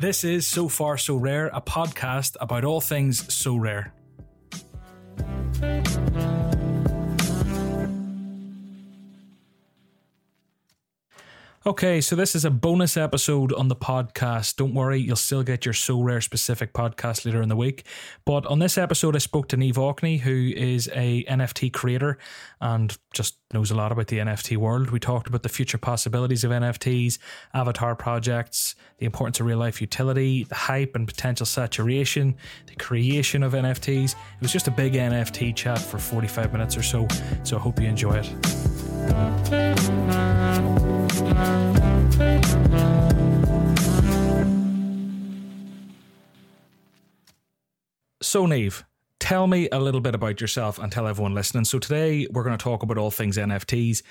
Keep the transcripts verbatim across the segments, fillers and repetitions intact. This is So Far So Rare, a podcast about all things so rare. Okay, so this is a bonus episode on the podcast. Don't worry, you'll still get your So Rare specific podcast later in the week. But on this episode, I spoke to Niamh Orkney, who is a N F T creator and just knows a lot about the N F T world. We talked about the future possibilities of N F Ts, avatar projects, the importance of real-life utility, the hype and potential saturation, the creation of N F Ts. It was just a big N F T chat for forty-five minutes or so, so I hope you enjoy it. So Niamh, tell me a little bit about yourself and tell everyone listening. So today we're going to talk about all things N F Ts,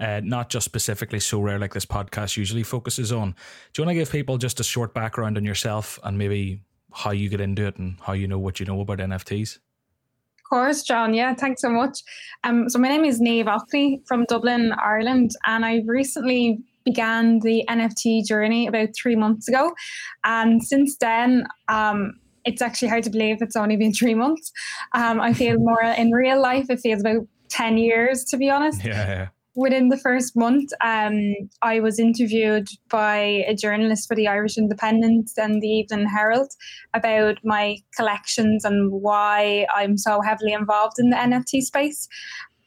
uh, not just specifically So Rare like this podcast usually focuses on. Do you want to give people just a short background on yourself and maybe how you get into it and how you know what you know about N F Ts? Of course, John. Yeah, thanks so much. Um, so my name is Niamh Orkney from Dublin, Ireland, and I recently began the N F T journey about three months ago. And since then, um, it's actually hard to believe it's only been three months. Um, I feel more in real life, it feels about ten years, to be honest. Yeah, yeah. Within the first month, um, I was interviewed by a journalist for the Irish Independent and the Evening Herald about my collections and why I'm so heavily involved in the N F T space.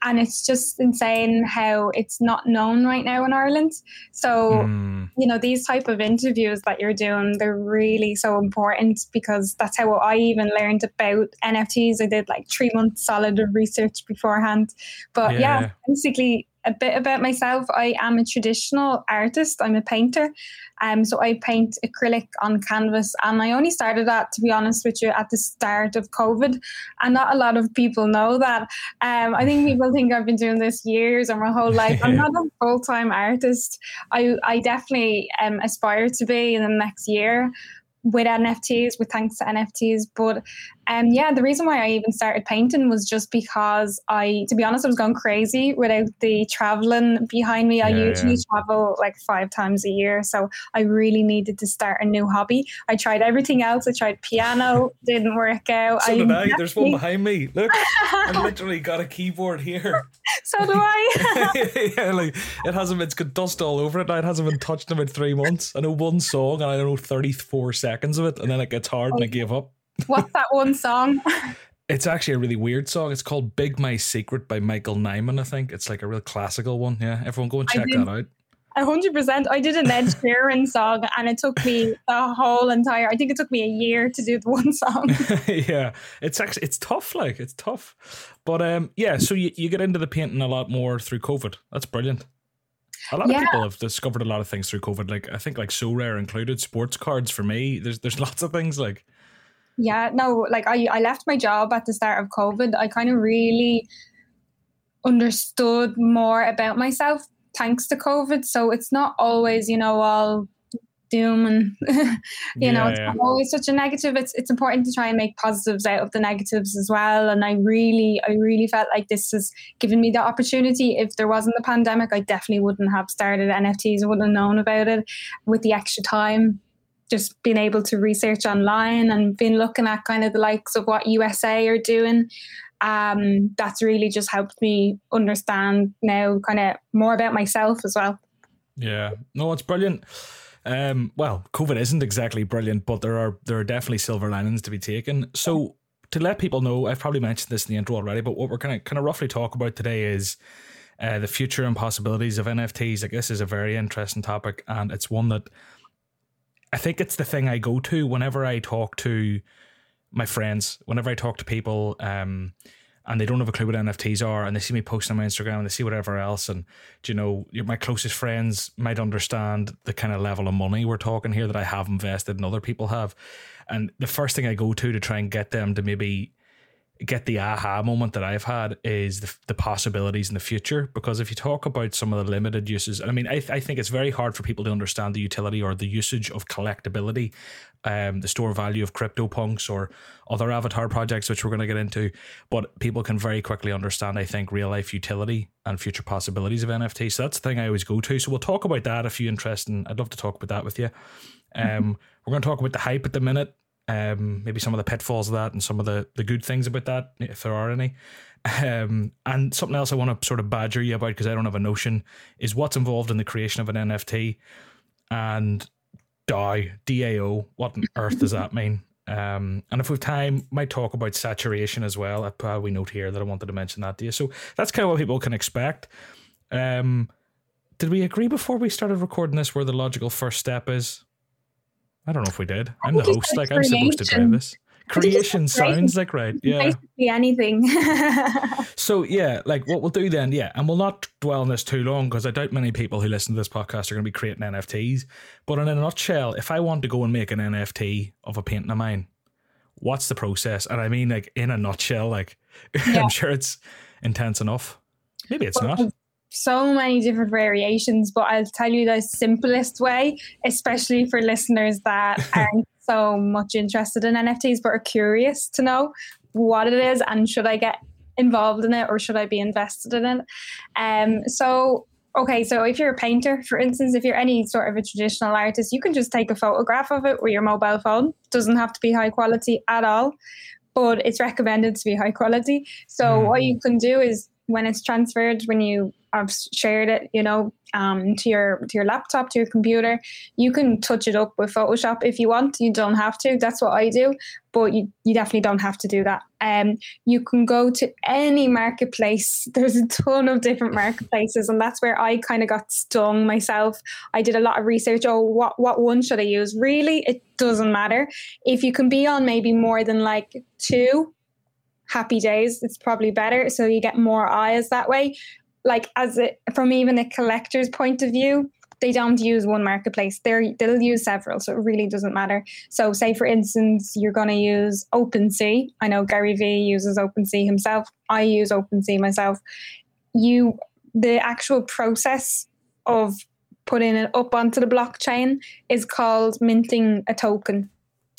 And it's just insane how it's not known right now in Ireland. So, mm. you know, these type of interviews that you're doing, they're really so important because that's how I even learned about N F Ts. I did like three months solid of research beforehand. But yeah, yeah basically... A bit about myself. I am a traditional artist. I'm a painter. Um, so I paint acrylic on canvas. And I only started that, to be honest with you, at the start of COVID. And not a lot of people know that. Um, I think people think I've been doing this years and my whole life. I'm not a full-time artist. I, I definitely um, aspire to be in the next year with N F Ts, with thanks to N F Ts. But um, yeah, the reason why I even started painting was just because I, to be honest, I was going crazy without the traveling behind me. I yeah, usually yeah. travel like five times a year. So I really needed to start a new hobby. I tried everything else. I tried piano, didn't work out. So I did I. There's one behind me. Look, I literally got a keyboard here. So do I. yeah, like, it hasn't been, it's got dust all over it now. It hasn't been touched in about three months. I know one song and I know thirty-four seconds of it, and then it gets hard and I gave up. What's that one song? It's actually a really weird song. It's called Big My Secret by Michael Nyman, I think. It's like a real classical one. Yeah, everyone go and check that out. one hundred percent. I did an Ed Sheeran song and it took me the whole entire, I think it took me a year to do the one song. yeah, it's actually, it's tough, like, it's tough. But um, yeah, so you, you get into the painting a lot more through COVID. That's brilliant. A lot of yeah. people have discovered a lot of things through COVID. Like I think like So Rare included, sports cards for me. There's there's lots of things like Yeah, no, like I, I left my job at the start of COVID. I kind of really understood more about myself thanks to COVID. So it's not always, you know, all doom and you yeah, know, it's yeah. always such a negative. It's it's important to try and make positives out of the negatives as well. And I really, I really felt like this has given me the opportunity. If there wasn't the pandemic, I definitely wouldn't have started N F Ts. I wouldn't have known about it. With the extra time, just being able to research online and been looking at kind of the likes of what U S A are doing. Um, that's really just helped me understand now kind of more about myself as well. Yeah. No, it's brilliant. Um, well, COVID isn't exactly brilliant, but there are there are definitely silver linings to be taken. So to let people know, I've probably mentioned this in the intro already, but what we're kind of kind of roughly talk about today is uh, the future and possibilities of N F Ts. Like this is a very interesting topic, and it's one that I think it's the thing I go to whenever I talk to my friends, whenever I talk to people, um, and they don't have a clue what N F Ts are, and they see me posting on my Instagram and they see whatever else, and do you know, my closest friends might understand the kind of level of money we're talking here that I have invested and other people have, and the first thing I go to to try and get them to maybe get the aha moment that I've had is the, the possibilities in the future. Because if you talk about some of the limited uses, I mean, I, th- I think it's very hard for people to understand the utility or the usage of collectability, um, the store value of CryptoPunks or other avatar projects, which we're going to get into. But people can very quickly understand, I think, real life utility and future possibilities of N F T. So that's the thing I always go to. So we'll talk about that if you're interested. I'd love to talk about that with you. Um, We're going to talk about the hype at the minute, um, maybe some of the pitfalls of that and some of the, the good things about that, if there are any. Um, and something else I want to sort of badger you about, because I don't have a notion, is what's involved in the creation of an N F T and DAO, D A O. What on earth does that mean? Um, and if we have time, might talk about saturation as well. I probably note here that I wanted to mention that to you. So that's kind of what people can expect. Um, did we agree before we started recording this where the logical first step is? I don't know if we did. I'm the host. Like, I'm supposed to drive this. Creation sounds like right. Yeah. Basically anything. So yeah, like what we'll do then, yeah, and we'll not dwell on this too long because I doubt many people who listen to this podcast are going to be creating N F Ts. But in a nutshell, if I want to go and make an N F T of a painting of mine, what's the process? And I mean, like in a nutshell, like yeah. I'm sure it's intense enough. Maybe it's well, not. So many different variations, but I'll tell you the simplest way, especially for listeners that aren't so much interested in N F Ts but are curious to know what it is and should I get involved in it or should I be invested in it. Um, so, okay, so if you're a painter, for instance, if you're any sort of a traditional artist, you can just take a photograph of it with your mobile phone. It doesn't have to be high quality at all, but it's recommended to be high quality. So mm. what you can do is when it's transferred, when you I've shared it, you know, um, to your to your laptop, to your computer. You can touch it up with Photoshop if you want. You don't have to. That's what I do. But you, you definitely don't have to do that. Um, you can go to any marketplace. There's a ton of different marketplaces. And that's where I kind of got stung myself. I did a lot of research. Oh, what, what one should I use? Really, it doesn't matter. If you can be on maybe more than like two happy days, it's probably better. So you get more eyes that way. Like as a, from even a collector's point of view, they don't use one marketplace. They're, they'll use several, so it really doesn't matter. So say, for instance, you're going to use OpenSea. I know Gary Vee uses OpenSea himself. I use OpenSea myself. You, the actual process of putting it up onto the blockchain is called minting a token.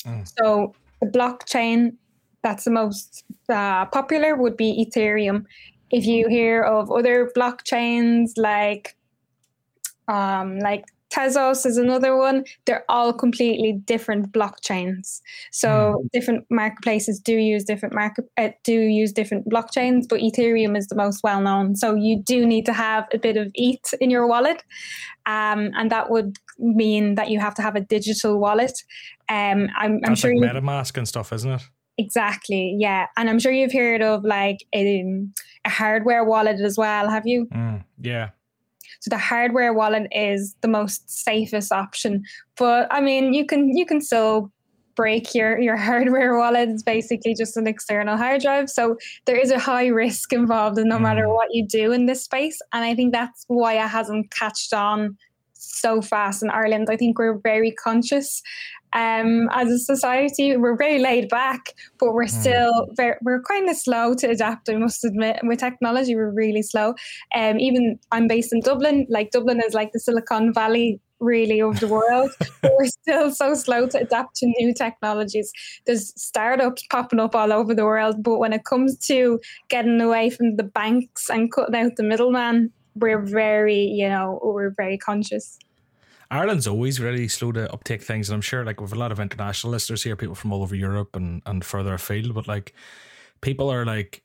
Mm. So the blockchain that's the most uh, popular would be Ethereum. If you hear of other blockchains like um, like Tezos is another one, they're all completely different blockchains. So different marketplaces do use different market uh, do use different blockchains, but Ethereum is the most well known. So you do need to have a bit of E T H in your wallet, um, and that would mean that you have to have a digital wallet. Um, I'm, I'm sure like MetaMask and stuff, isn't it? Exactly, yeah. And I'm sure you've heard of like a, a hardware wallet as well, have you? Mm, yeah. So the hardware wallet is the most safest option. But I mean, you can you can still break your, your hardware wallet. It's basically just an external hard drive. So there is a high risk involved in no mm. matter what you do in this space. And I think that's why it hasn't catched on so fast in Ireland. I think we're very conscious. Um, as a society, we're very laid back, but we're still very, we're kind of slow to adapt, I must admit. With technology, we're really slow. Um, even I'm based in Dublin. Like Dublin is like the Silicon Valley, really, of the world. But we're still so slow to adapt to new technologies. There's startups popping up all over the world, but when it comes to getting away from the banks and cutting out the middleman, we're very, you know, we're very conscious. Ireland's always really slow to uptake things, and I'm sure like we have a lot of international listeners here, people from all over Europe and, and further afield, but like people are like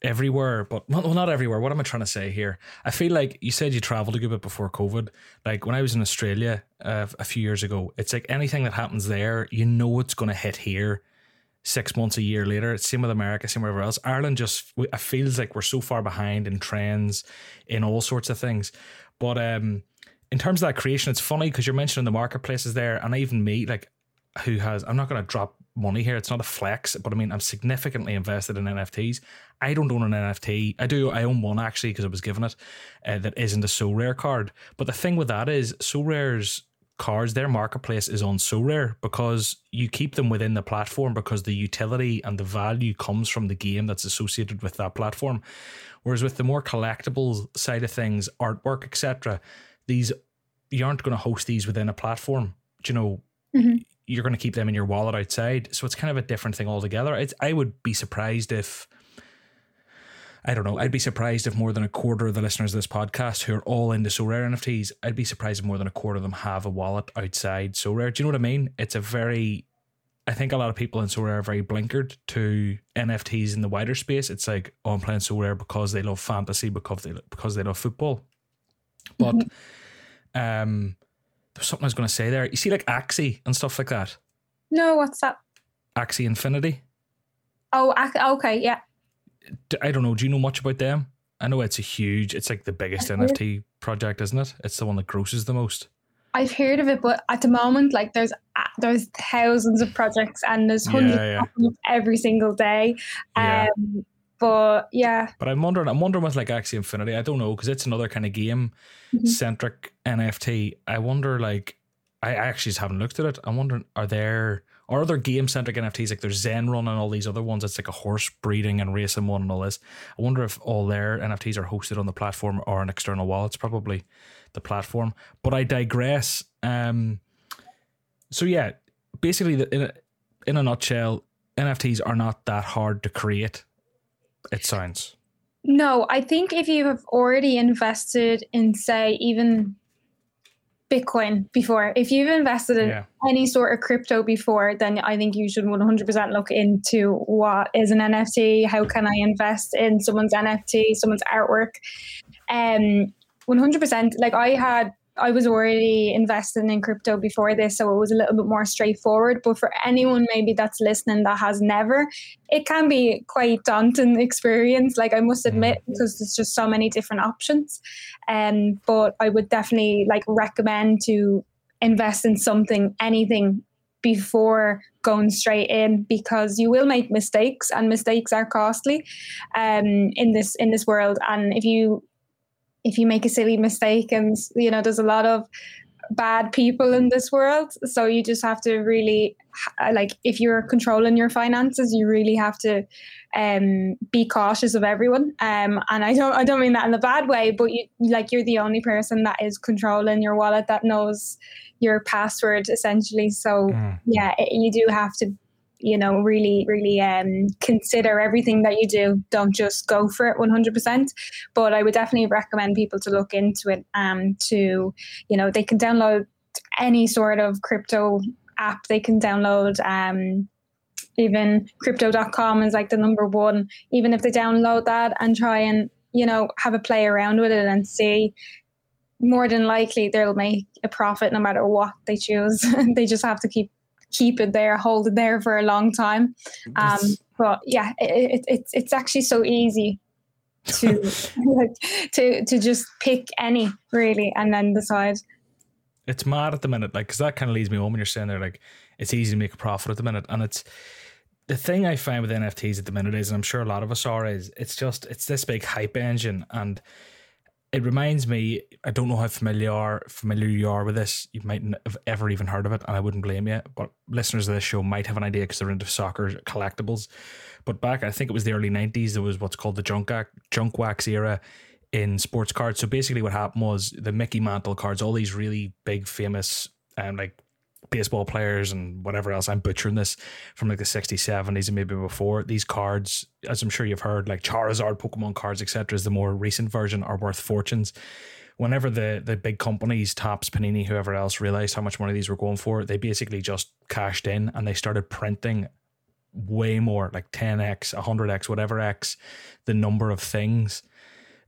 everywhere, but well, not everywhere. What am I trying to say here? I feel like you said you travelled a good bit before COVID. Like when I was in Australia uh, a few years ago, it's like anything that happens there, you know it's going to hit here six months, a year later. It's same with America, same wherever else. Ireland just it feels like we're so far behind in trends, in all sorts of things. But um. in terms of that creation, it's funny because you're mentioning the marketplaces there, and even me, like, who has, I'm not going to drop money here. It's not a flex, but I mean, I'm significantly invested in N F Ts. I don't own an N F T. I do. I own one actually because I was given it uh, that isn't a Sorare card. But the thing with that is Sorare's cards, their marketplace is on Sorare because you keep them within the platform because the utility and the value comes from the game that's associated with that platform. Whereas with the more collectibles side of things, artwork, et cetera, these, you aren't going to host these within a platform. Do you know, mm-hmm. you're going to keep them in your wallet outside. So it's kind of a different thing altogether. It's, I would be surprised if, I don't know, I'd be surprised if more than a quarter of the listeners of this podcast who are all into Sorare N F Ts, I'd be surprised if more than a quarter of them have a wallet outside Sorare. Do you know what I mean? It's a very, I think a lot of people in Sorare are very blinkered to N F Ts in the wider space. It's like, oh, I'm playing Sorare because they love fantasy, because they, because they love football. But mm-hmm. um, there's something I was going to say there. You see like Axie and stuff like that? No, what's that? Axie Infinity. Oh, okay, yeah. I don't know. Do you know much about them? I know it's a huge, it's like the biggest N F T project, isn't it? It's the one that grosses the most. I've heard of it, but at the moment, like there's there's thousands of projects and there's hundreds yeah, yeah. of every single day. Um, yeah. But yeah. But I'm wondering, I'm wondering with like Axie Infinity, I don't know, because it's another kind of game-centric mm-hmm. N F T. I wonder, like, I actually just haven't looked at it. I'm wondering, are there... Or other game-centric N F Ts, like there's Zenron and all these other ones. It's like a horse breeding and racing one and all this. I wonder if all their N F Ts are hosted on the platform or an external wallet. It's probably the platform. But I digress. Um, so yeah, basically, the, in, a, in a nutshell, N F Ts are not that hard to create, it sounds. No, I think if you have already invested in, say, even... Bitcoin before, if you've invested in yeah. any sort of crypto before, then I think you should one hundred percent look into what is an N F T, how can I invest in someone's N F T, someone's artwork. Um, one hundred percent, like I had, I was already investing in crypto before this, so it was a little bit more straightforward. But for anyone maybe that's listening that has never, it can be quite daunting experience, like I must admit, because there's just so many different options. Um, but I would definitely like recommend to invest in something, anything, before going straight in, because you will make mistakes, and mistakes are costly um, in this in this world. And if you if you make a silly mistake, and you know, there's a lot of bad people in this world. So you just have to really, like, if you're controlling your finances, you really have to um, be cautious of everyone. Um, and I don't, I don't mean that in a bad way, but you, like, you're the only person that is controlling your wallet that knows your password essentially. So mm. yeah, it, you do have to, you know, really, really um, consider everything that you do. Don't just go for it one hundred percent. But I would definitely recommend people to look into it. Um, to, you know, they can download any sort of crypto app. They can download um, even crypto dot com is like the number one. Even if they download that and try and, you know, have a play around with it and see, more than likely they'll make a profit no matter what they choose. They just have to keep keep it there, hold it there for a long time. Um, but yeah, it, it, it's it's actually so easy to to to just pick any, really, and then decide. It's mad at the minute, like, because that kind of leads me home when you're saying there, like, it's easy to make a profit at the minute. And it's the thing I find with N F Ts at the minute is, and I'm sure a lot of us are, is it's just, it's this big hype engine. And it reminds me, I don't know how familiar familiar you are with this. You might not have ever even heard of it, and I wouldn't blame you. But listeners of this show might have an idea because they're into soccer collectibles. But back, I think it was the early nineties, there was what's called the junk, junk wax era in sports cards. So basically what happened was the Mickey Mantle cards, all these really big, famous, um, like baseball players and whatever else, I'm butchering this, from like the sixties, seventies and maybe before, these cards, as I'm sure you've heard, like Charizard, Pokemon cards, et cetera, is the more recent version, are worth fortunes. Whenever the the big companies, Topps, Panini, whoever else, realized how much money these were going for, they basically just cashed in and they started printing way more, like ten x, one hundred x, whatever x, the number of things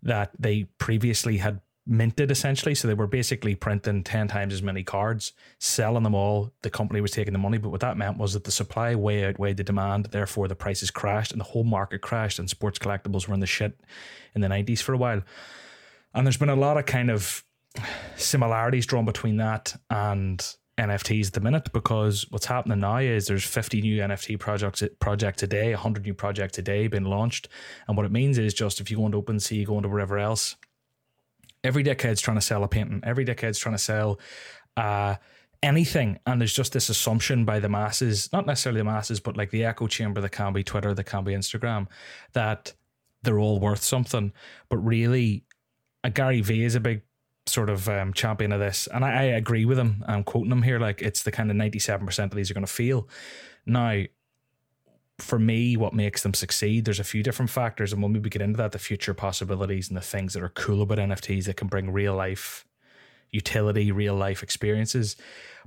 that they previously had minted, essentially. So they were basically printing ten times as many cards, selling them all. The company was taking the money, but what that meant was that the supply way outweighed the demand, therefore the prices crashed and the whole market crashed, and sports collectibles were in the shit in the nineties for a while. And there's been a lot of kind of similarities drawn between that and N F Ts at the minute, because what's happening now is there's fifty new N F T projects projects a day, one hundred new projects a day being launched. And what it means is, just if you go into OpenSea, you go into wherever else, every decade's trying to sell a painting. Every decade's trying to sell uh, anything. And there's just this assumption by the masses, not necessarily the masses, but like the echo chamber that can be Twitter, that can be Instagram, that they're all worth something. But really, uh, Gary Vee is a big sort of um, champion of this. And I, I agree with him. I'm quoting him here. Like, it's the kind of ninety-seven percent of these are going to fail. Now, for me, what makes them succeed, there's a few different factors, and we'll maybe get into that, the future possibilities and the things that are cool about N F Ts that can bring real life utility, real life experiences.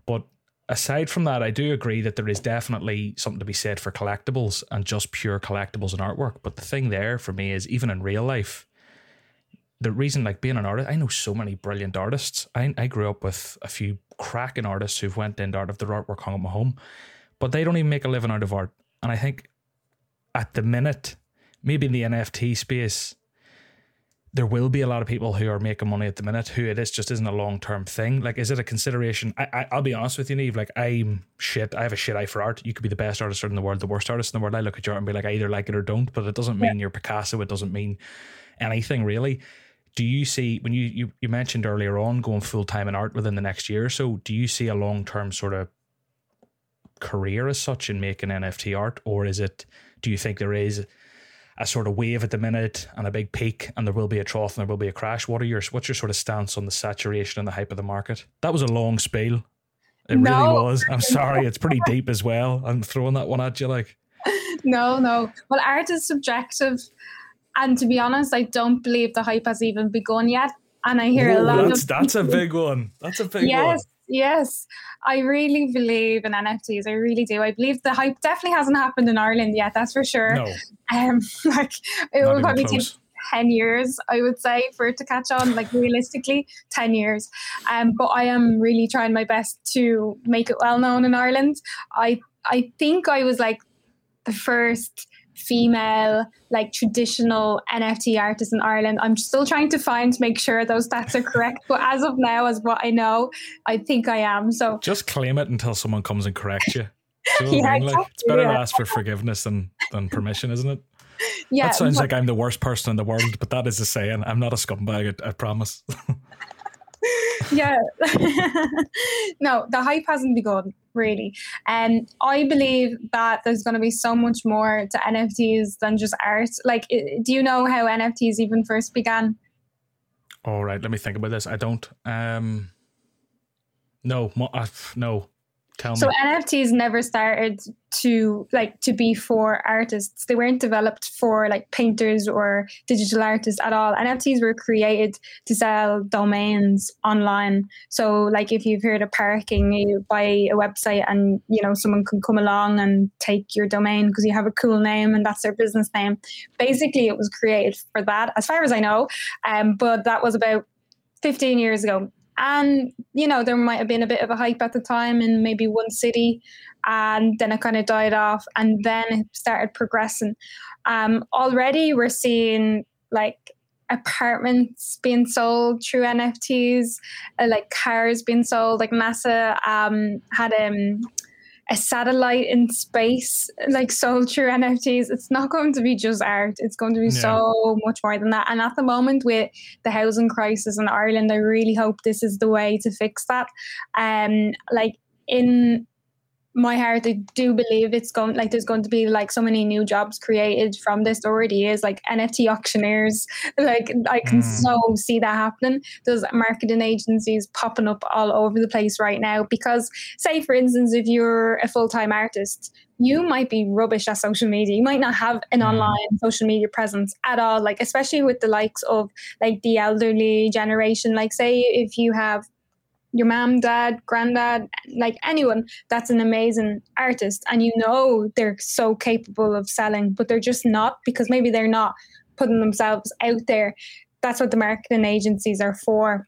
But aside from that, I do agree that there is definitely something to be said for collectibles and just pure collectibles and artwork. But the thing there for me is, even in real life, the reason, like being an artist, I know so many brilliant artists. I, I grew up with a few cracking artists who've went into art, if their artwork hung at my home, but they don't even make a living out of art. And I think at the minute, maybe in the N F T space, there will be a lot of people who are making money at the minute who it is just isn't a long-term thing. Like, is it a consideration? I, I, I'll be honest with you, Niamh. Like, I'm shit. I have a shit eye for art. You could be the best artist in the world, the worst artist in the world. I look at your art and be like, I either like it or don't, but it doesn't mean yeah. you're Picasso. It doesn't mean anything, really. Do you see, when you, you, you mentioned earlier on going full-time in art within the next year or so, do you see a long-term sort of career as such in making N F T art? Or is it, do you think there is a sort of wave at the minute and a big peak, and there will be a trough and there will be a crash? What are your, what's your sort of stance on the saturation and the hype of the market? That was a long spiel. It no. really was. I'm sorry. It's pretty deep as well. I'm throwing that one at you like. No, no. Well, art is subjective. And to be honest, I don't believe the hype has even begun yet. And I hear Ooh, a lot that's, of... That's a big one. That's a big yes, one. Yes. I really believe in N F Ts. I really do. I believe the hype definitely hasn't happened in Ireland yet. That's for sure. No. Um, like it Not will probably close. take ten years, I would say, for it to catch on. Like realistically, ten years. Um, but I am really trying my best to make it well known in Ireland. I I think I was like the first female, like traditional N F T artists in Ireland. I'm still trying to find, make sure those stats are correct. But as of now, as what I know, I think I am. So just claim it until someone comes and corrects you. So yeah, I mean, like, it's better yeah. to ask for forgiveness than, than permission, isn't it? Yeah. That sounds but, like I'm the worst person in the world, but that is a saying. I'm not a scumbag, I, I promise. yeah. No, the hype hasn't begun, really. And I believe that there's going to be so much more to N F Ts than just art. Like, do you know how N F Ts even first began? All right, let me think about this. I don't. Um, no, no. Tell so me. N F Ts never started to like to be for artists. They weren't developed for like painters or digital artists at all. N F Ts were created to sell domains online. So like if you've heard of parking, you buy a website and you know someone can come along and take your domain because you have a cool name and that's their business name. Basically, it was created for that, as far as I know. Um, but that was about fifteen years ago. And, you know, there might have been a bit of a hype at the time in maybe one city, and then it kind of died off, and then it started progressing. Um, already we're seeing like apartments being sold through N F Ts, uh, like cars being sold. Like NASA um, had um, a satellite in space, like sold through N F Ts. It's not going to be just art. It's going to be yeah. so much more than that. And at the moment with the housing crisis in Ireland, I really hope this is the way to fix that. Um, like in my heart, I do believe it's going, like there's going to be like so many new jobs created from this. There already is, like N F T auctioneers. Like I can mm. so see that happening. There's marketing agencies popping up all over the place right now because, say for instance, if you're a full-time artist, you might be rubbish at social media. You might not have an mm. online social media presence at all. Like especially with the likes of like the elderly generation. Like say if you have your mom, dad, granddad, like anyone that's an amazing artist and you know they're so capable of selling, but they're just not because maybe they're not putting themselves out there. That's what the marketing agencies are for,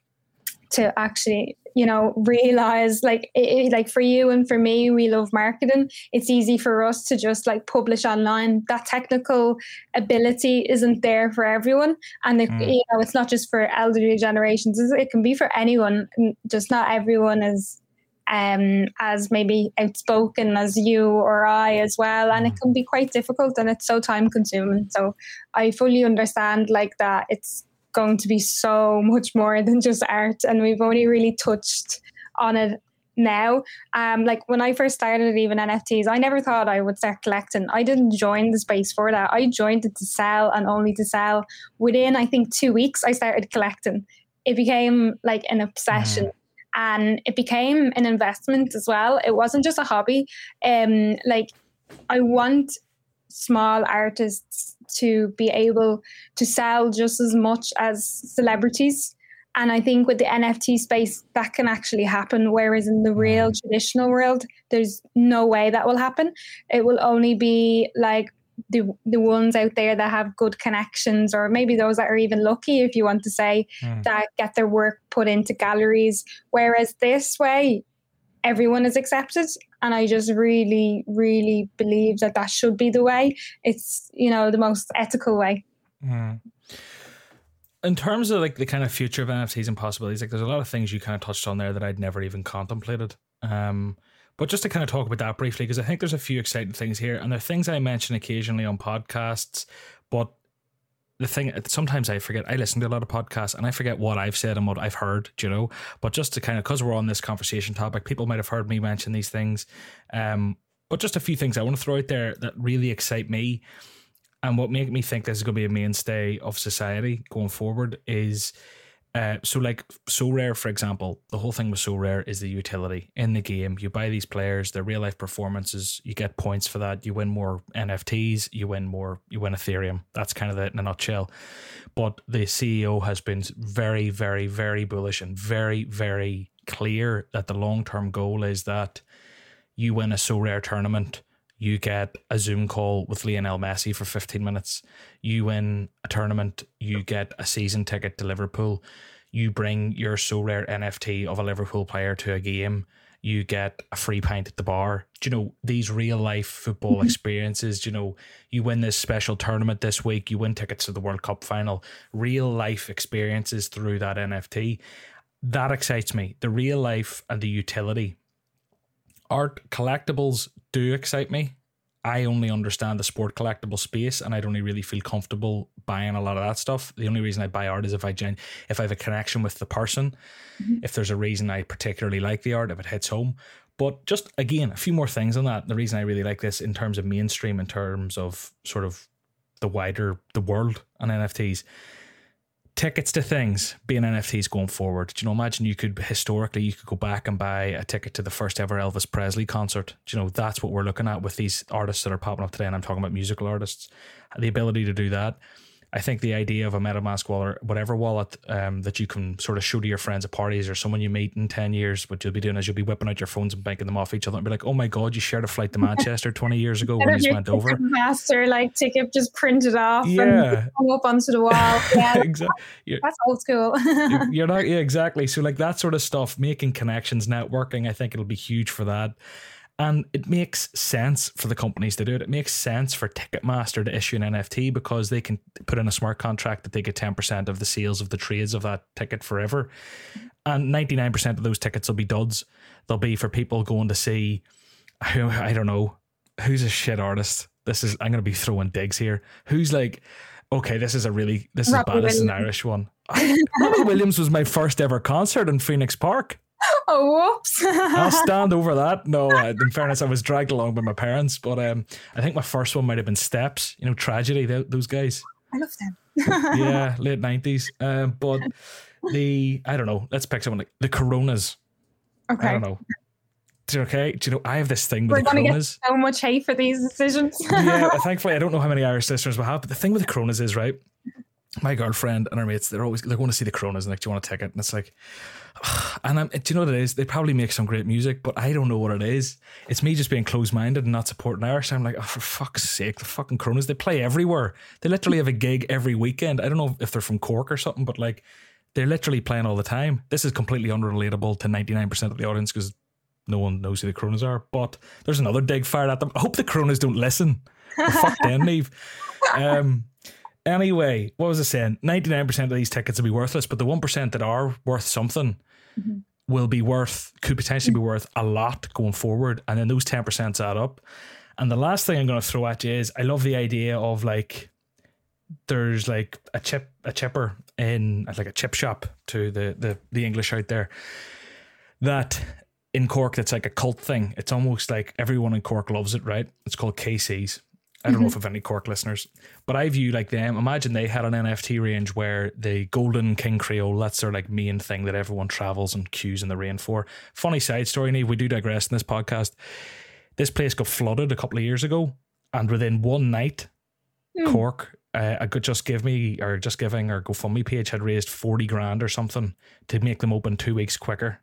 to actually, you know, realize like it, like for you and for me, we love marketing. It's easy for us to just like publish online. That technical ability isn't there for everyone, and it, mm. you know, it's not just for elderly generations. It can be for anyone. Just not everyone is um as maybe outspoken as you or I as well, and it can be quite difficult and it's so time consuming. So I fully understand like that it's going to be so much more than just art, and we've only really touched on it now. Um, like when I first started even N F Ts, I never thought I would start collecting. I didn't join the space for that. I joined it to sell and only to sell. Within I think two weeks I started collecting. It became like an obsession. Mm. And it became an investment as well. It wasn't just a hobby. Um, like I want small artists to be able to sell just as much as celebrities. And I think with the N F T space, that can actually happen, whereas in the real traditional world, there's no way that will happen. It will only be like the the ones out there that have good connections, or maybe those that are even lucky, if you want to say, mm. that get their work put into galleries. Whereas this way, everyone is accepted. And I just really, really believe that that should be the way. It's, you know, the most ethical way. Mm. In terms of like the kind of future of N F Ts and possibilities, like there's a lot of things you kind of touched on there that I'd never even contemplated. Um, but just to kind of talk about that briefly, because I think there's a few exciting things here, and they're things I mention occasionally on podcasts, but the thing, sometimes I forget, I listen to a lot of podcasts and I forget what I've said and what I've heard, you know, but just to kind of, because we're on this conversation topic, people might've heard me mention these things. Um, but just a few things I want to throw out there that really excite me and what make me think this is going to be a mainstay of society going forward is, uh, so like Sorare, for example, the whole thing with Sorare is the utility in the game. You buy these players, their real life performances, you get points for that. You win more N F Ts, you win more, you win Ethereum. That's kind of it in a nutshell. But the C E O has been very, very, very bullish and very, very clear that the long-term goal is that you win a Sorare tournament, you get a Zoom call with Lionel Messi for fifteen minutes. You win a tournament, you get a season ticket to Liverpool. You bring your Sorare N F T of a Liverpool player to a game. You get a free pint at the bar. Do you know, these real life football experiences, do you know, you win this special tournament this week, you win tickets to the World Cup final, real life experiences through that N F T. That excites me. The real life and the utility. Art collectibles do excite me. I only understand the sport collectible space, and I'd only really feel comfortable buying a lot of that stuff. The only reason I buy art is if I gen- if I have a connection with the person, mm-hmm. if there's a reason I particularly like the art, if it hits home. But just, again, a few more things on that. The reason I really like this in terms of mainstream, in terms of sort of the wider, the world and N F Ts. Tickets to things being N F Ts going forward. Do you know, imagine you could historically, you could go back and buy a ticket to the first ever Elvis Presley concert. Do you know, that's what we're looking at with these artists that are popping up today. And I'm talking about musical artists, the ability to do that. I think the idea of a MetaMask wallet, whatever wallet um, that you can sort of show to your friends at parties or someone you meet in ten years, what you'll be doing is you'll be whipping out your phones and banking them off each other and be like, oh my God, you shared a flight to Manchester twenty years ago when you went over. Master, like ticket just printed off yeah. and hung up onto the wall. Yeah, exactly. That's, that's old school. you're, you're not, yeah, exactly. So like that sort of stuff, making connections, networking, I think it'll be huge for that. And it makes sense for the companies to do it. It makes sense for Ticketmaster to issue an N F T because they can put in a smart contract that they get ten percent of the sales of the trades of that ticket forever. And ninety-nine percent of those tickets will be duds. They'll be for people going to see, I don't know, who's a shit artist. This is, I'm going to be throwing digs here. Who's like, okay, this is a really, this is bad. This is an Irish one. Robbie Williams was my first ever concert in Phoenix Park. Oh, whoops. I'll stand over that. No, in fairness, I was dragged along by my parents, but um, I think my first one might have been Steps, you know, Tragedy, they, those guys. I love them. Yeah, late nineties. Uh, but the, I don't know, let's pick someone like the Coronas. Okay. I don't know. Okay, do you know, I have this thing with We're the Coronas. We're going to get so much hate for these decisions. Yeah, thankfully, I don't know how many Irish listeners we have, but the thing with the Coronas is, right, my girlfriend and her mates, they're always, they're going to see the Coronas and like, do you want a ticket? And it's like, and I'm, do you know what it is? They probably make some great music, but I don't know what it is. It's me just being closed-minded and not supporting Irish. I'm like, oh, for fuck's sake, the fucking Coronas, they play everywhere. They literally have a gig every weekend. I don't know if they're from Cork or something, but like, they're literally playing all the time. This is completely unrelatable to ninety-nine percent of the audience because no one knows who the Coronas are, but there's another dig fired at them. I hope the Coronas don't listen. Well, fuck them, Niamh. Um... Anyway, what was I saying? ninety-nine percent of these tickets will be worthless, but the one percent that are worth something mm-hmm. will be worth, could potentially be worth a lot going forward. And then those ten percent add up. And the last thing I'm going to throw at you is I love the idea of like, there's like a chip, a chipper in like a chip shop to the, the, the English out there that in Cork, that's like a cult thing. It's almost like everyone in Cork loves it, right? It's called K C's. I don't know if I've any Cork listeners, but I view like them. Imagine they had an N F T range where the Golden King Creole, that's their like main thing that everyone travels and queues in the rain for. Funny side story, Niamh, we do digress in this podcast. This place got flooded a couple of years ago and within one night, mm. Cork, uh, I could just give me or just giving our GoFundMe page had raised forty grand or something to make them open two weeks quicker.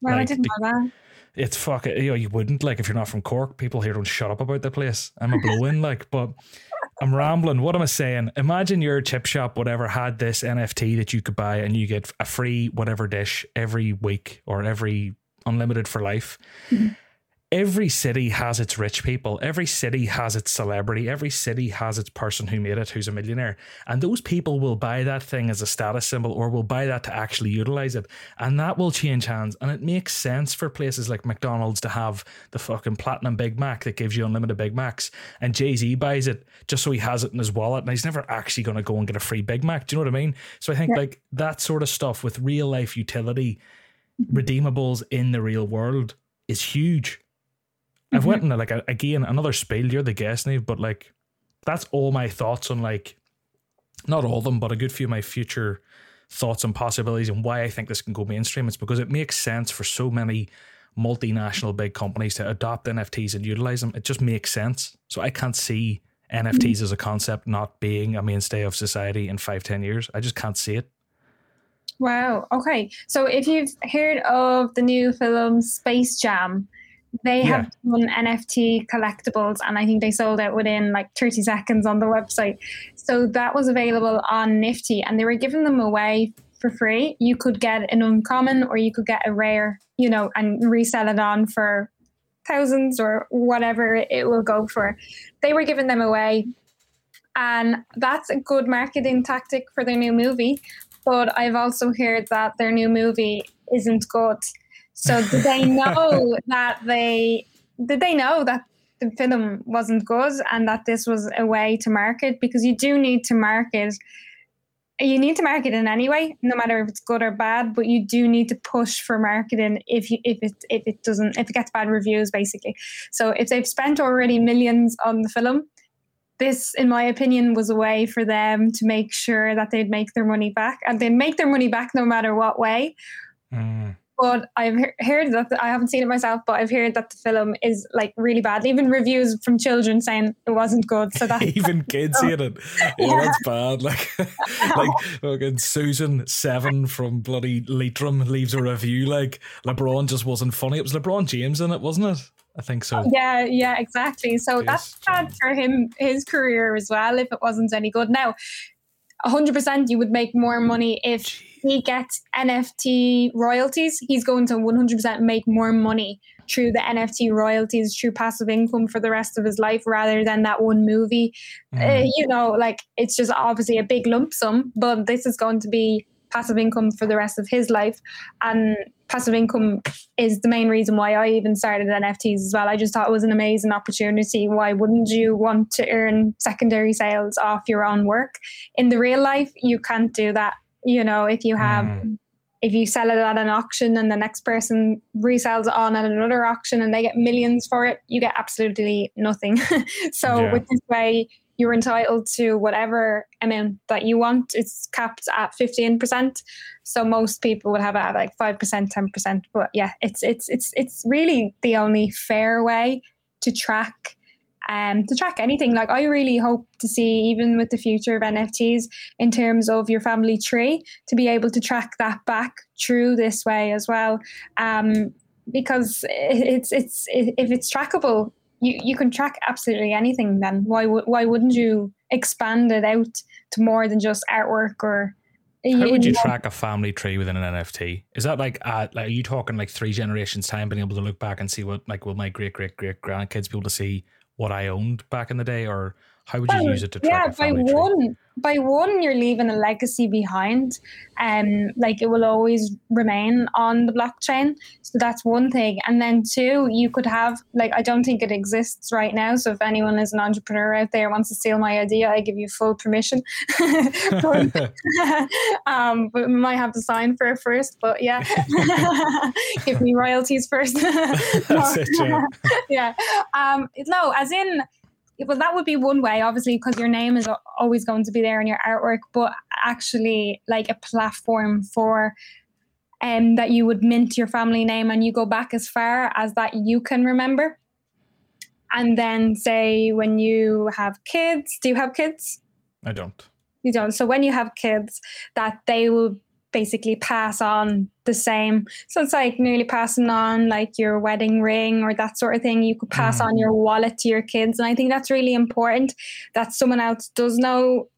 Well, like, I didn't know that. It's fuck it, you know, you wouldn't like if you're not from Cork. People here don't shut up about the place. I'm a blow-in, like, but I'm rambling. What am I saying? Imagine your chip shop, whatever, had this N F T that you could buy and you get a free whatever dish every week or every unlimited for life. Mm-hmm. Every city has its rich people. Every city has its celebrity. Every city has its person who made it, who's a millionaire. And those people will buy that thing as a status symbol or will buy that to actually utilize it. And that will change hands. And it makes sense for places like McDonald's to have the fucking platinum Big Mac that gives you unlimited Big Macs. And Jay-Z buys it just so he has it in his wallet. And he's never actually going to go and get a free Big Mac. Do you know what I mean? So I think yeah. like that sort of stuff with real life utility, redeemables in the real world is huge. I've went into like a, again another spiel. You're the guest, Niamh, but like that's all my thoughts on like not all of them, but a good few of my future thoughts and possibilities and why I think this can go mainstream. It's because it makes sense for so many multinational big companies to adopt N F Ts and utilize them. It just makes sense. So I can't see N F Ts as a concept not being a mainstay of society in five, ten years. I just can't see it. Wow. Okay. So if you've heard of the new film Space Jam. They yeah. have done N F T collectibles and I think they sold out within like thirty seconds on the website. So that was available on Nifty and they were giving them away for free. You could get an uncommon or you could get a rare, you know, and resell it on for thousands or whatever it will go for. They were giving them away and that's a good marketing tactic for their new movie. But I've also heard that their new movie isn't good. So did they know that they did they know that the film wasn't good and that this was a way to market? Because you do need to market. You need to market in any way, no matter if it's good or bad, but you do need to push for marketing if you if it if it doesn't if it gets bad reviews basically. So if they've spent already millions on the film, this, in my opinion, was a way for them to make sure that they'd make their money back. And they'd make their money back no matter what way. Mm. But I've heard that, the, I haven't seen it myself, but I've heard that the film is like really bad. Even reviews from children saying it wasn't good. So that even kids saying it. Oh, that's bad. Like, like fucking Susan Seven from bloody Leitrim leaves a review like LeBron just wasn't funny. It was LeBron James in it, wasn't it? I think so. Yeah, yeah, exactly. So Jeez. That's bad for him, his career as well, if it wasn't any good. Now, one hundred percent you would make more money if he gets N F T royalties. He's going to one hundred percent make more money through the N F T royalties, through passive income for the rest of his life rather than that one movie. Mm. Uh, you know, like it's just obviously a big lump sum, but this is going to be passive income for the rest of his life. And passive income is the main reason why I even started N F Ts as well. I just thought it was an amazing opportunity. Why wouldn't you want to earn secondary sales off your own work? In the real life, you can't do that. You know, if you have, mm. if you sell it at an auction and the next person resells it on at another auction and they get millions for it, you get absolutely nothing. So yeah. with this way, you're entitled to whatever amount that you want. It's capped at fifteen percent. So most people would have it at like five percent, ten percent. But yeah, it's it's it's it's really the only fair way to track um, to track anything. Like I really hope to see, even with the future of N F Ts, in terms of your family tree, to be able to track that back through this way as well. Um, because it's it's if it's trackable, You you can track absolutely anything. Then why would why wouldn't you expand it out to more than just artwork or? How would you know? Track a family tree within an N F T? Is that like, uh, like are you talking like three generations time being able to look back and see what like will my great great great grandkids be able to see what I owned back in the day, or how would you well, use it to track yeah, a family by tree? one by one you're leaving a legacy behind, and um, like it will always remain on the blockchain. So that's one thing. And then two, you could have, like, I don't think it exists right now. So if anyone is an entrepreneur out there wants to steal my idea, I give you full permission. but, um, but we might have to sign for it first, but yeah, give me royalties first. That's it, yeah. yeah. Um, no, as in, well, that would be one way, obviously, because your name is always going to be there in your artwork, but actually like a platform for Um, that you would mint your family name and you go back as far as that you can remember. And then say when you have kids, do you have kids? I don't. You don't. So when you have kids, that they will basically pass on the same. So it's like nearly passing on like your wedding ring or that sort of thing. You could pass mm. on your wallet to your kids. And I think that's really important that someone else does know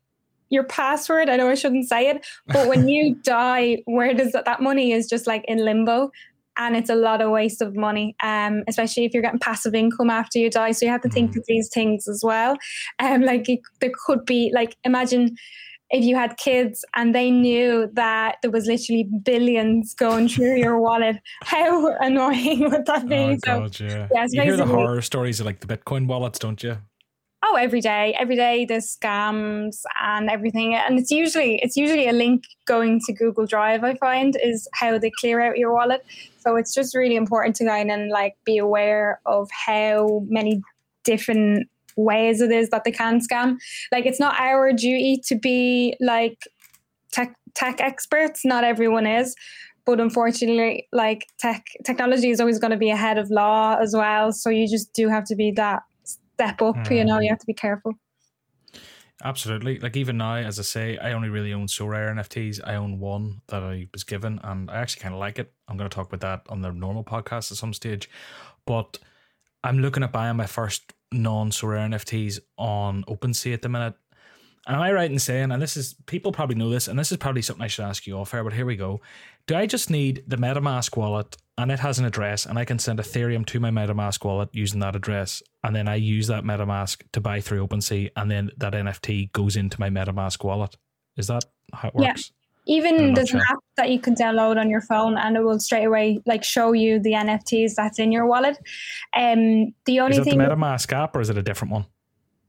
your password. I know I shouldn't say it, but when you die, where does that, that money is just like in limbo. And it's a lot of waste of money, um, especially if you're getting passive income after you die. So you have to think mm. of these things as well. Um, like it, there could be like, imagine if you had kids and they knew that there was literally billions going through your wallet, how annoying would that be? Oh, so, God, yeah. Yeah, you hear the horror stories of like the Bitcoin wallets, don't you? Oh, every day, every day there's scams and everything. And it's usually it's usually a link going to Google Drive, I find, is how they clear out your wallet. So it's just really important to go in and like be aware of how many different ways it is that they can scam. Like it's not our duty to be like tech tech experts. Not everyone is. But unfortunately, like tech technology is always going to be ahead of law as well. So you just do have to be that step up, mm. you know, you have to be careful. Absolutely. Like even now, as I say, I only really own Sorare N F Ts. I own one that I was given and I actually kind of like it. I'm going to talk about that on the normal podcast at some stage. But I'm looking at buying my first non-Sorare N F Ts on OpenSea at the minute. And am I right in saying, and this is, people probably know this, and this is probably something I should ask you off air, but here we go. Do I just need the MetaMask wallet and it has an address and I can send Ethereum to my MetaMask wallet using that address and then I use that MetaMask to buy through OpenSea and then that N F T goes into my MetaMask wallet? Is that how it works? Yeah, even there's an app that you can download on your phone and it will straight away like show you the N F Ts that's in your wallet. Um, the only thing... Is it the MetaMask app or is it a different one?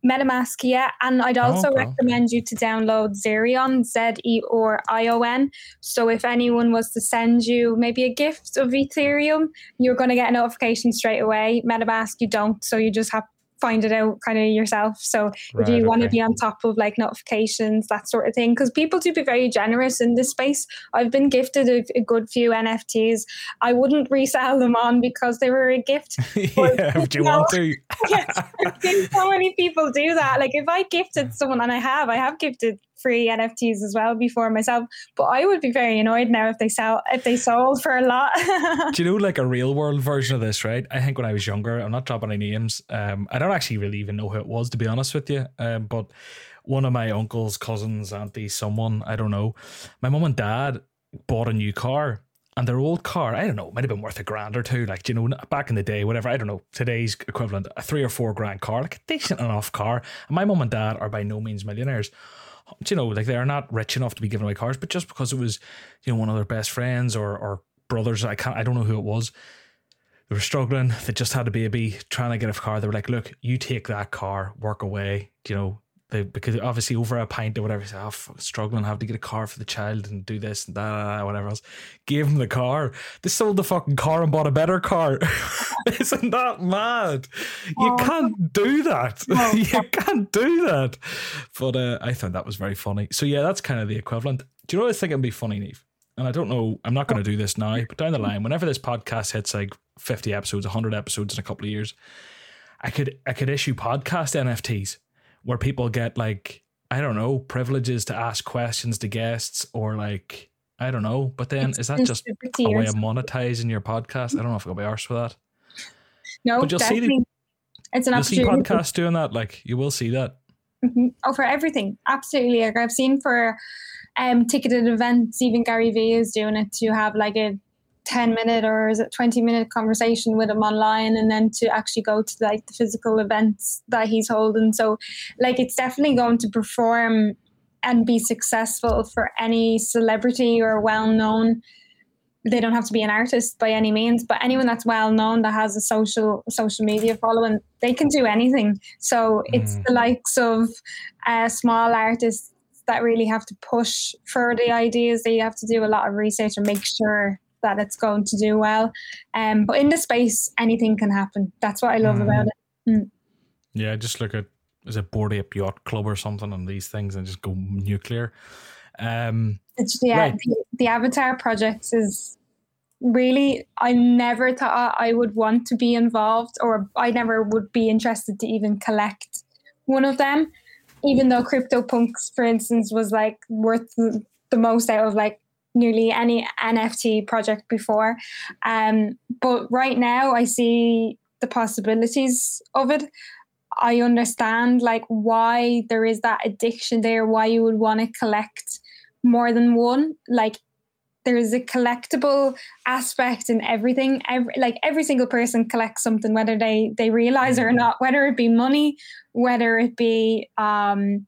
MetaMask, yeah. And I'd also oh, okay. recommend you to download Zerion, Z E R I O N. So if anyone was to send you maybe a gift of Ethereum, you're going to get a notification straight away. MetaMask, you don't. So you just have to find it out kind of yourself. So right, if you okay. want to be on top of like notifications, that sort of thing, because people do be very generous in this space. I've been gifted a, a good few N F Ts. I wouldn't resell them on because they were a gift. yeah, do you know, want to? yes, I've seen so many people do that. Like if I gifted someone, and I have, I have gifted free N F Ts as well before myself, but I would be very annoyed now if they sell if they sold for a lot. Do you know like a real world version of this, right? I think when I was younger, I'm not dropping any names, um, I don't actually really even know who it was, to be honest with you, um, but one of my uncles, cousins, auntie, someone, I don't know, my mum and dad bought a new car and their old car, I don't know, it might have been worth a grand or two, like, you know, back in the day, whatever, I don't know, today's equivalent, a three or four grand car, like a decent enough car. And my mum and dad are by no means millionaires. Do you know, like they are not rich enough to be giving away cars, but just because it was, you know, one of their best friends or or brothers, I can't, I don't know who it was. They were struggling. They just had a baby, trying to get a car. They were like, "Look, you take that car, work away." Do you know, they because obviously over a pint or whatever, they said, "Oh, struggling, have to get a car for the child and do this and that, whatever else." Gave them the car. They sold the fucking car and bought a better car. Isn't that mad? You can't do that. You can't do that. But uh, I thought that was very funny. So yeah, that's kind of the equivalent. Do you know what I think it'd be funny, Niamh? And I don't know, I'm not going to do this now, but down the line, whenever this podcast hits like fifty episodes, one hundred episodes in a couple of years, I could I could issue podcast N F Ts where people get like, I don't know, privileges to ask questions to guests or like, I don't know. But then it's, is that just a way of monetizing your podcast? I don't know if I'll be arsed with that. No, but you'll see the, it's an you'll see podcasts doing that. Like you will see that. Mm-hmm. Oh, for everything, absolutely. Like I've seen for um, ticketed events, even Gary Vee is doing it to have like a ten minute or is it twenty minute conversation with him online, and then to actually go to like the physical events that he's holding. So, like it's definitely going to perform and be successful for any celebrity or well known. They don't have to be an artist by any means, but anyone that's well known that has a social social media following, they can do anything. So it's mm. the likes of uh, small artists that really have to push for the ideas. They have to do a lot of research and make sure that it's going to do well. Um, but in the space, anything can happen. That's what I love mm. about it. Mm. Yeah, just look at, is it Bored Ape Yacht Club or something on these things and just go nuclear. Um, it's, yeah, right. the, the Avatar Project is really, I never thought I would want to be involved, or I never would be interested to even collect one of them, even though CryptoPunks, for instance, was like worth the most out of like nearly any N F T project before. Um, but right now I see the possibilities of it. I understand like why there is that addiction there, why you would want to collect more than one. Like there is a collectible aspect in everything. Every, like every single person collects something, whether they, they realize it or not, whether it be money, whether it be um,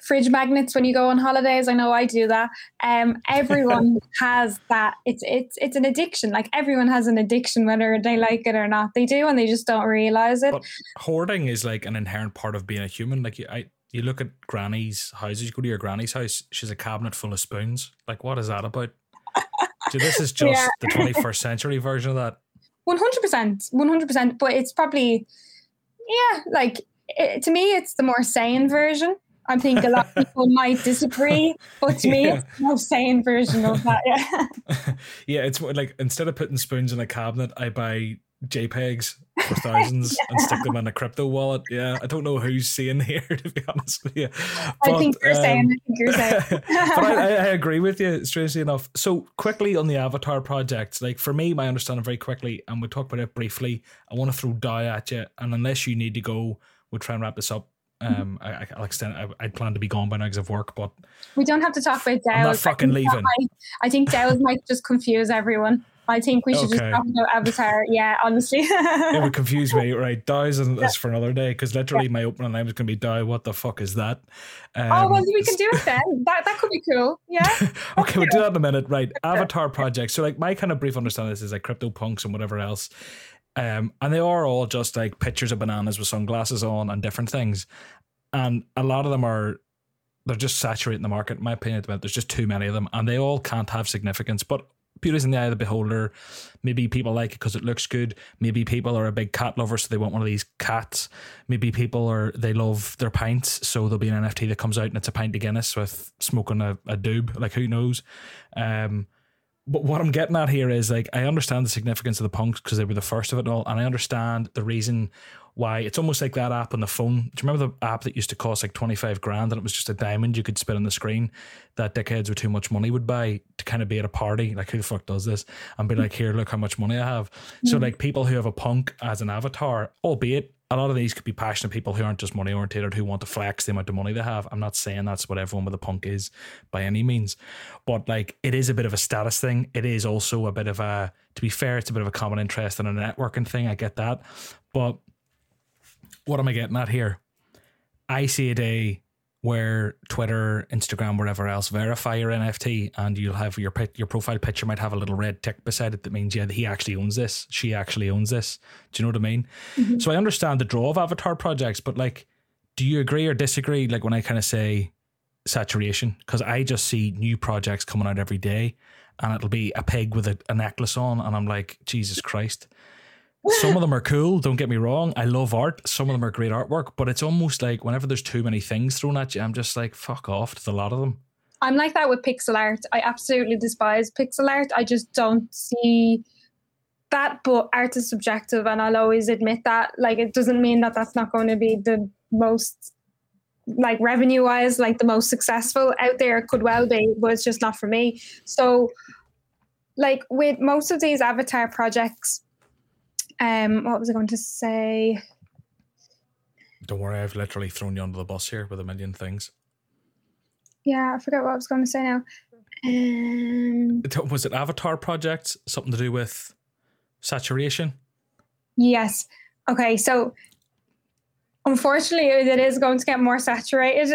fridge magnets when you go on holidays. I know I do that. Um, everyone has that. It's, it's, it's an addiction. Like everyone has an addiction, whether they like it or not. They do, and they just don't realize it. But hoarding is like an inherent part of being a human. Like you, I, you look at granny's houses, you go to your granny's house, she's a cabinet full of spoons. Like, what is that about? So this is just yeah. the twenty-first century version of that. one hundred percent, one hundred percent. But it's probably, yeah, like it, to me, it's the more sane version. I think a lot of people might disagree, but to yeah. me, it's the most sane version of that. Yeah. Yeah, it's like instead of putting spoons in a cabinet, I buy JPEGs for thousands yeah. and stick them in a crypto wallet. Yeah, I don't know who's saying here, to be honest with you. But, I think you're um, saying, I think you're saying. But I, I agree with you, strangely enough. So quickly on the Avatar project, like for me, my understanding very quickly, and we'll talk about it briefly, I want to throw D A O at you, and unless you need to go, we'll try and wrap this up. Um, I, I'll extend. I, I plan to be gone by now because of work, but we don't have to talk about D A O. I'm not fucking I leaving. Might, I think D A O might just confuse everyone. I think we should okay. just talk about Avatar. Yeah, honestly. It would confuse me, right? D A O's and that's for another day, because literally yeah. my opening line was going to be D A O, what the fuck is that? Um, oh, well, we can do it then. That that could be cool. Yeah. Okay, we'll do that in a minute. Right. Avatar project. So like my kind of brief understanding of this is like CryptoPunks and whatever else. Um, and they are all just like pictures of bananas with sunglasses on and different things. And a lot of them are, they're just saturating the market. In my opinion, there's just too many of them and they all can't have significance, but beauty's in the eye of the beholder. Maybe people like it because it looks good. Maybe people are a big cat lover, so they want one of these cats. Maybe people are, they love their pints, so there'll be an N F T that comes out and it's a pint of Guinness with smoking a, a doob. Like, who knows? Um, but what I'm getting at here is, like, I understand the significance of the punks because they were the first of it all, and I understand the reason why. It's almost like that app on the phone. Do you remember the app that used to cost like twenty-five grand and it was just a diamond you could spit on the screen that dickheads with too much money would buy to kind of be at a party, like, who the fuck does this, and be like, here, look how much money I have. Mm-hmm. So like people who have a punk as an avatar, albeit a lot of these could be passionate people who aren't just money oriented, who want to flex the amount of money they have. I'm not saying that's what everyone with a punk is by any means, but like it is a bit of a status thing. It is also a bit of a, to be fair, it's a bit of a common interest and a networking thing. I get that, but what am I getting at here? I see a day where Twitter, Instagram, wherever else, verify your N F T, and you'll have your your profile picture might have a little red tick beside it that means, yeah, he actually owns this, she actually owns this. Do you know what I mean? Mm-hmm. So I understand the draw of avatar projects, but like, do you agree or disagree? Like when I kind of say saturation, because I just see new projects coming out every day, and it'll be a pig with a, a necklace on, and I'm like, Jesus Christ. Some of them are cool, don't get me wrong. I love art. Some of them are great artwork, but it's almost like whenever there's too many things thrown at you, I'm just like, fuck off. There's a lot of them. I'm like that with pixel art. I absolutely despise pixel art. I just don't see that, but art is subjective and I'll always admit that. Like, it doesn't mean that that's not going to be the most, like, revenue-wise, like the most successful out there. It could well be, but it's just not for me. So, like, with most of these avatar projects, Um, what was I going to say? Don't worry, I've literally thrown you under the bus here with a million things. Yeah, I forgot what I was going to say now. Um, was it Avatar Project? Something to do with saturation? Yes. Okay, so unfortunately, it is going to get more saturated,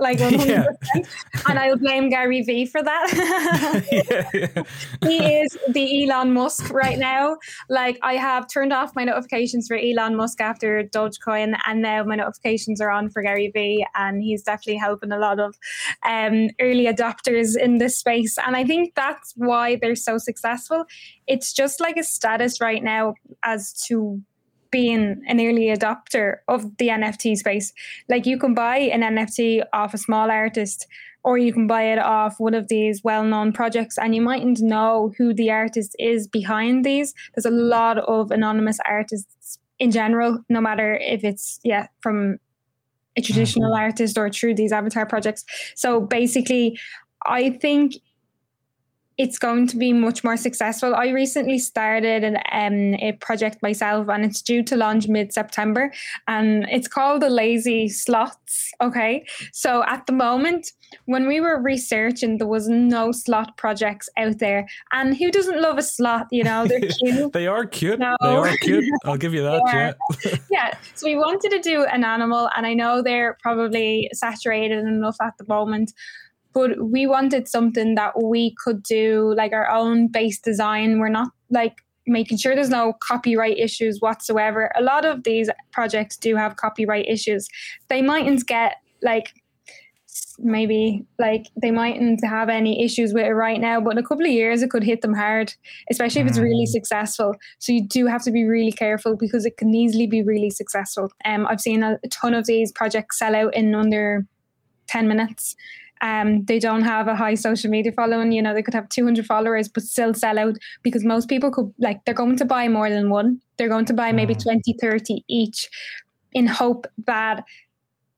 like one hundred percent. Yeah. And I'll blame Gary Vee for that. yeah, yeah. He is the Elon Musk right now. Like, I have turned off my notifications for Elon Musk after Dogecoin, and now my notifications are on for Gary Vee, and he's definitely helping a lot of um, early adopters in this space. And I think that's why they're so successful. It's just like a status right now as to being an early adopter of the N F T space. Like, you can buy an N F T off a small artist, or you can buy it off one of these well-known projects, and you mightn't know who the artist is behind these. There's a lot of anonymous artists in general, no matter if it's, yeah, from a traditional artist or through these avatar projects. So basically, I think it's going to be much more successful. I recently started an, um, a project myself, and it's due to launch mid-September, and it's called the Lazy Slots. Okay. So at the moment, when we were researching, there was no slot projects out there, and who doesn't love a slot? You know, they're cute. They are cute. No. They are cute. I'll give you that. Yeah. Yeah. So we wanted to do an animal, and I know they're probably saturated enough at the moment, but we wanted something that we could do like our own base design. We're not like making sure there's no copyright issues whatsoever. A lot of these projects do have copyright issues. They mightn't get like, maybe like they mightn't have any issues with it right now, but in a couple of years it could hit them hard, especially if it's really successful. So you do have to be really careful because it can easily be really successful. Um, I've seen a, a ton of these projects sell out in under ten minutes. Um, they don't have a high social media following, you know, they could have two hundred followers, but still sell out because most people could like, they're going to buy more than one. They're going to buy maybe twenty, thirty each in hope that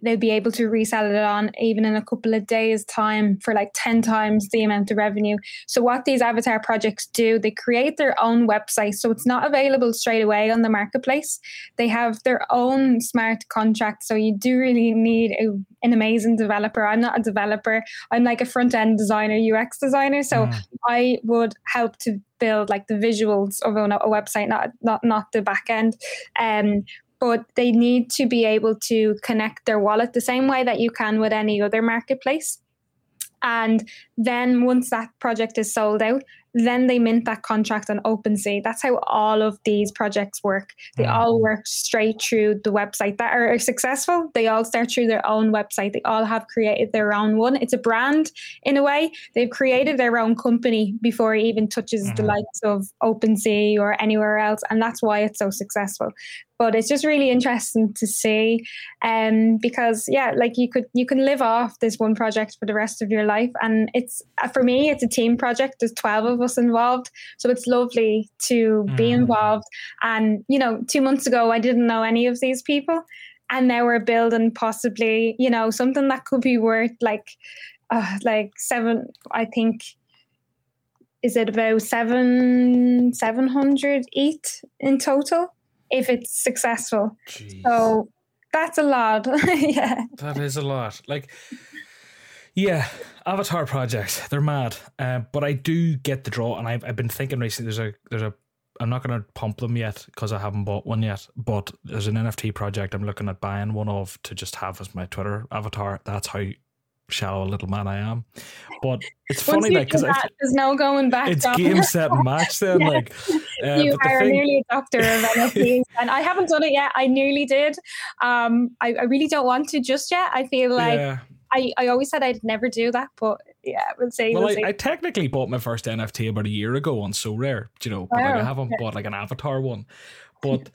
they'll be able to resell it on even in a couple of days time for like ten times the amount of revenue. So what these avatar projects do, they create their own website. So it's not available straight away on the marketplace. They have their own smart contract. So you do really need a, an amazing developer. I'm not a developer. I'm like a front end designer, U X designer. So mm. I would help to build like the visuals of a, a website, not, not, not the back end. Um, But they need to be able to connect their wallet the same way that you can with any other marketplace. And then once that project is sold out, then they mint that contract on OpenSea. That's how all of these projects work. They yeah. all work straight through the website that are successful. They all start through their own website. They all have created their own one. It's a brand in a way. They've created their own company before it even touches mm-hmm. the likes of OpenSea or anywhere else. And that's why it's so successful. But it's just really interesting to see um, because, yeah, like you could you can live off this one project for the rest of your life. And it's for me, it's a team project. There's twelve of us involved. So it's lovely to mm. be involved. And, you know, two months ago, I didn't know any of these people. And now we're building possibly, you know, something that could be worth like, uh, like seven, I think, is it about seven, seven hundred E T H in total? If it's successful. Jeez. So that's a lot. Yeah. That is a lot. Like, yeah, avatar projects, they're mad. Uh, but I do get the draw, and I've, I've been thinking recently, there's a, there's a, I'm not going to pump them yet because I haven't bought one yet, but there's an N F T project I'm looking at buying one of to just have as my Twitter avatar. That's how shallow little man I am. But it's funny, like, because there's no going back. It's game, set, and match then. Yeah. Like, uh, you are thing... nearly a doctor of N F Ts, and I haven't done it yet. I nearly did. Um, I, I really don't want to just yet. I feel like yeah. I, I always said I'd never do that, but yeah, we'll see. Well, we'll I, see. I technically bought my first N F T about a year ago on Sorare, you know, but oh, like, I haven't yeah. bought like an avatar one. But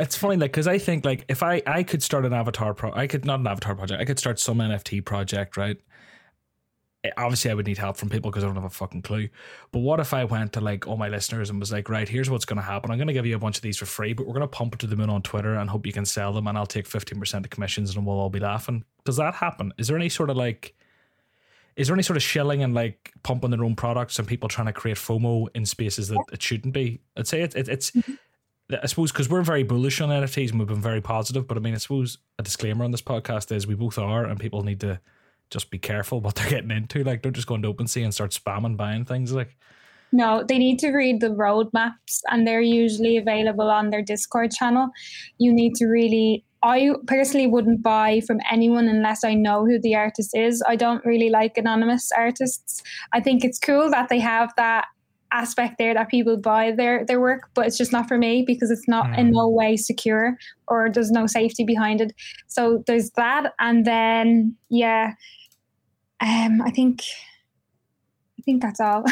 it's funny, like, because I think, like, if I, I could start an avatar pro, I could not an avatar project, I could start some N F T project, right? Obviously, I would need help from people because I don't have a fucking clue. But what if I went to like all my listeners and was like, right, here's what's going to happen. I'm going to give you a bunch of these for free, but we're going to pump it to the moon on Twitter and hope you can sell them. And I'll take fifteen percent of commissions and we'll all be laughing. Does that happen? Is there any sort of like, is there any sort of shilling and like pumping their own products and people trying to create FOMO in spaces that it shouldn't be? I'd say it, it, it's, I suppose, because we're very bullish on N F Ts and we've been very positive. But I mean, I suppose a disclaimer on this podcast is we both are, and people need to just be careful what they're getting into. Like, don't just go into OpenSea and start spamming buying things. Like, no, they need to read the roadmaps, and they're usually available on their Discord channel. You need to really, I personally wouldn't buy from anyone unless I know who the artist is. I don't really like anonymous artists. I think it's cool that they have that aspect there that people buy their their work, but it's just not for me because it's not mm. in no way secure, or there's no safety behind it. So there's that, and then yeah, um, I think think that's all.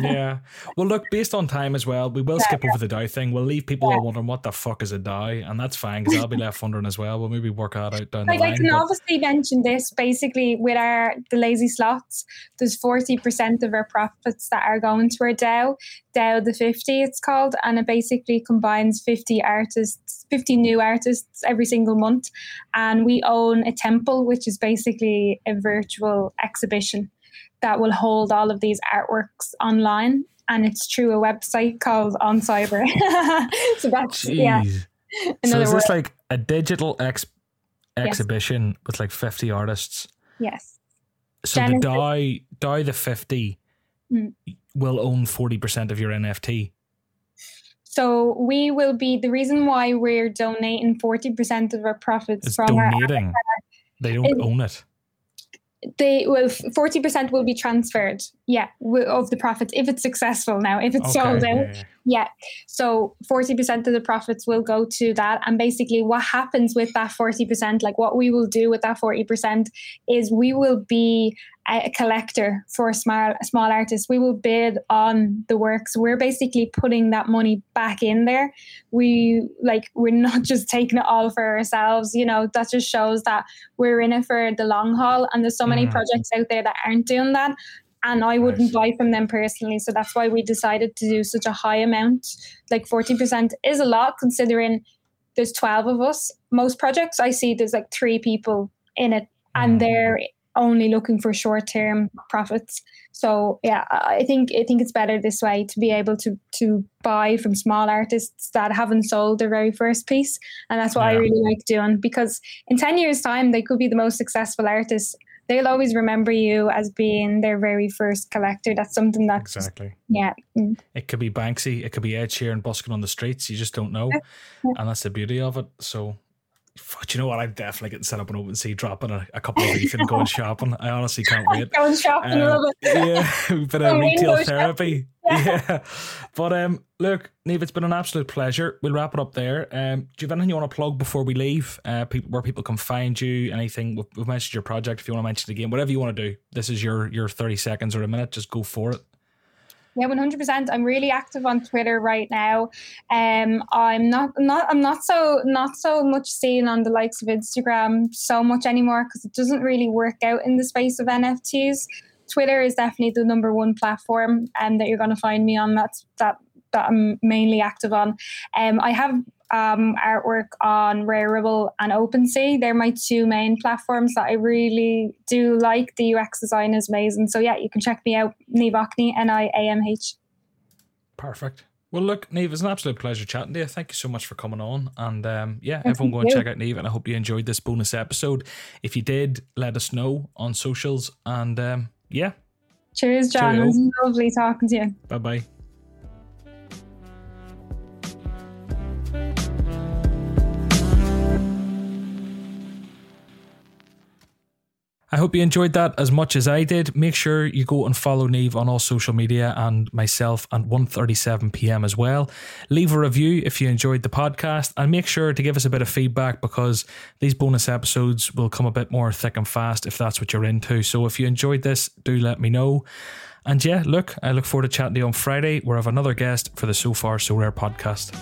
Yeah. Well, look, based on time as well, we will yeah, skip yeah. over the DAO thing. We'll leave people yeah. all wondering what the fuck is a DAO, and that's fine because I'll be left wondering as well. We'll maybe work that out down like, the line. I can but... obviously mention this. Basically, with our the Lazy Slots, there's forty percent of our profits that are going to our DAO. DAO the fifty, it's called, and it basically combines fifty artists, fifty new artists every single month, and we own a temple, which is basically a virtual exhibition that will hold all of these artworks online, and it's through a website called OnCyber. So that's Jeez. yeah. So is this word. like a digital ex- exhibition yes. with like fifty artists? Yes. So Genesis. the DAO, DAO the fifty mm. will own forty percent of your N F T. So we will be, the reason why we're donating forty percent of our profits it's from donating. our... They don't it, own it. They will, forty percent will be transferred, yeah, of the profits if it's successful now, if it's okay, sold out. Yeah, yeah. yeah. So forty percent of the profits will go to that. And basically what happens with that forty percent, like what we will do with that forty percent is we will be a collector for small, small artists. We will bid on the works. We're basically putting that money back in there. We like, we're not just taking it all for ourselves, you know, that just shows that we're in it for the long haul. And there's so many mm. projects out there that aren't doing that. And I wouldn't buy from them personally. So that's why we decided to do such a high amount. Like forty percent is a lot considering there's twelve of us. Most projects I see there's like three people in it and mm. they're only looking for short-term profits. So yeah, I think I think it's better this way to be able to to buy from small artists that haven't sold their very first piece. And that's what yeah. I really like doing, because in ten years time, they could be the most successful artists. They'll always remember you as being their very first collector. That's something that's... Exactly. Yeah. Mm. It could be Banksy. It could be Ed Sheeran busking on the streets. You just don't know. Yeah. And that's the beauty of it. So... Do you know what? I'm definitely getting set up on OpenSea, dropping a, a couple of reef and going shopping. I honestly can't wait. Going shopping, um, love it. Yeah, but uh, retail therapy. Yeah. yeah. But um, look, Niamh, it's been an absolute pleasure. We'll wrap it up there. Um, do you have anything you want to plug before we leave? Uh, people, where people can find you, anything? We've, we've mentioned your project. If you want to mention it again, whatever you want to do, this is your your thirty seconds or a minute. Just go for it. Yeah, one hundred percent. I'm really active on Twitter right now. Um, I'm not, not, I'm not so, not so much seen on the likes of Instagram so much anymore because it doesn't really work out in the space of N F Ts. Twitter is definitely the number one platform, and um, that you're going to find me on. That's that that I'm mainly active on. Um, I have um artwork on Rarible and OpenSea. They're my two main platforms that I really do like. The U X design is amazing. So yeah, you can check me out, Niamh Orkney, N I A M H. Perfect. Well, look, Niamh, it's an absolute pleasure chatting to you. Thank you so much for coming on. And um, yeah, Thank everyone go and you. check out Niamh, and I hope you enjoyed this bonus episode. If you did, let us know on socials. And um, yeah. Cheers, John. Cheerio. It was lovely talking to you. Bye-bye. I hope you enjoyed that as much as I did. Make sure you go and follow Niamh on all social media and myself at one thirty-seven p.m. as well. Leave a review if you enjoyed the podcast, and make sure to give us a bit of feedback, because these bonus episodes will come a bit more thick and fast if that's what you're into. So if you enjoyed this, do let me know. And yeah, look, I look forward to chatting to you on Friday, where I have another guest for the So Far So Rare podcast.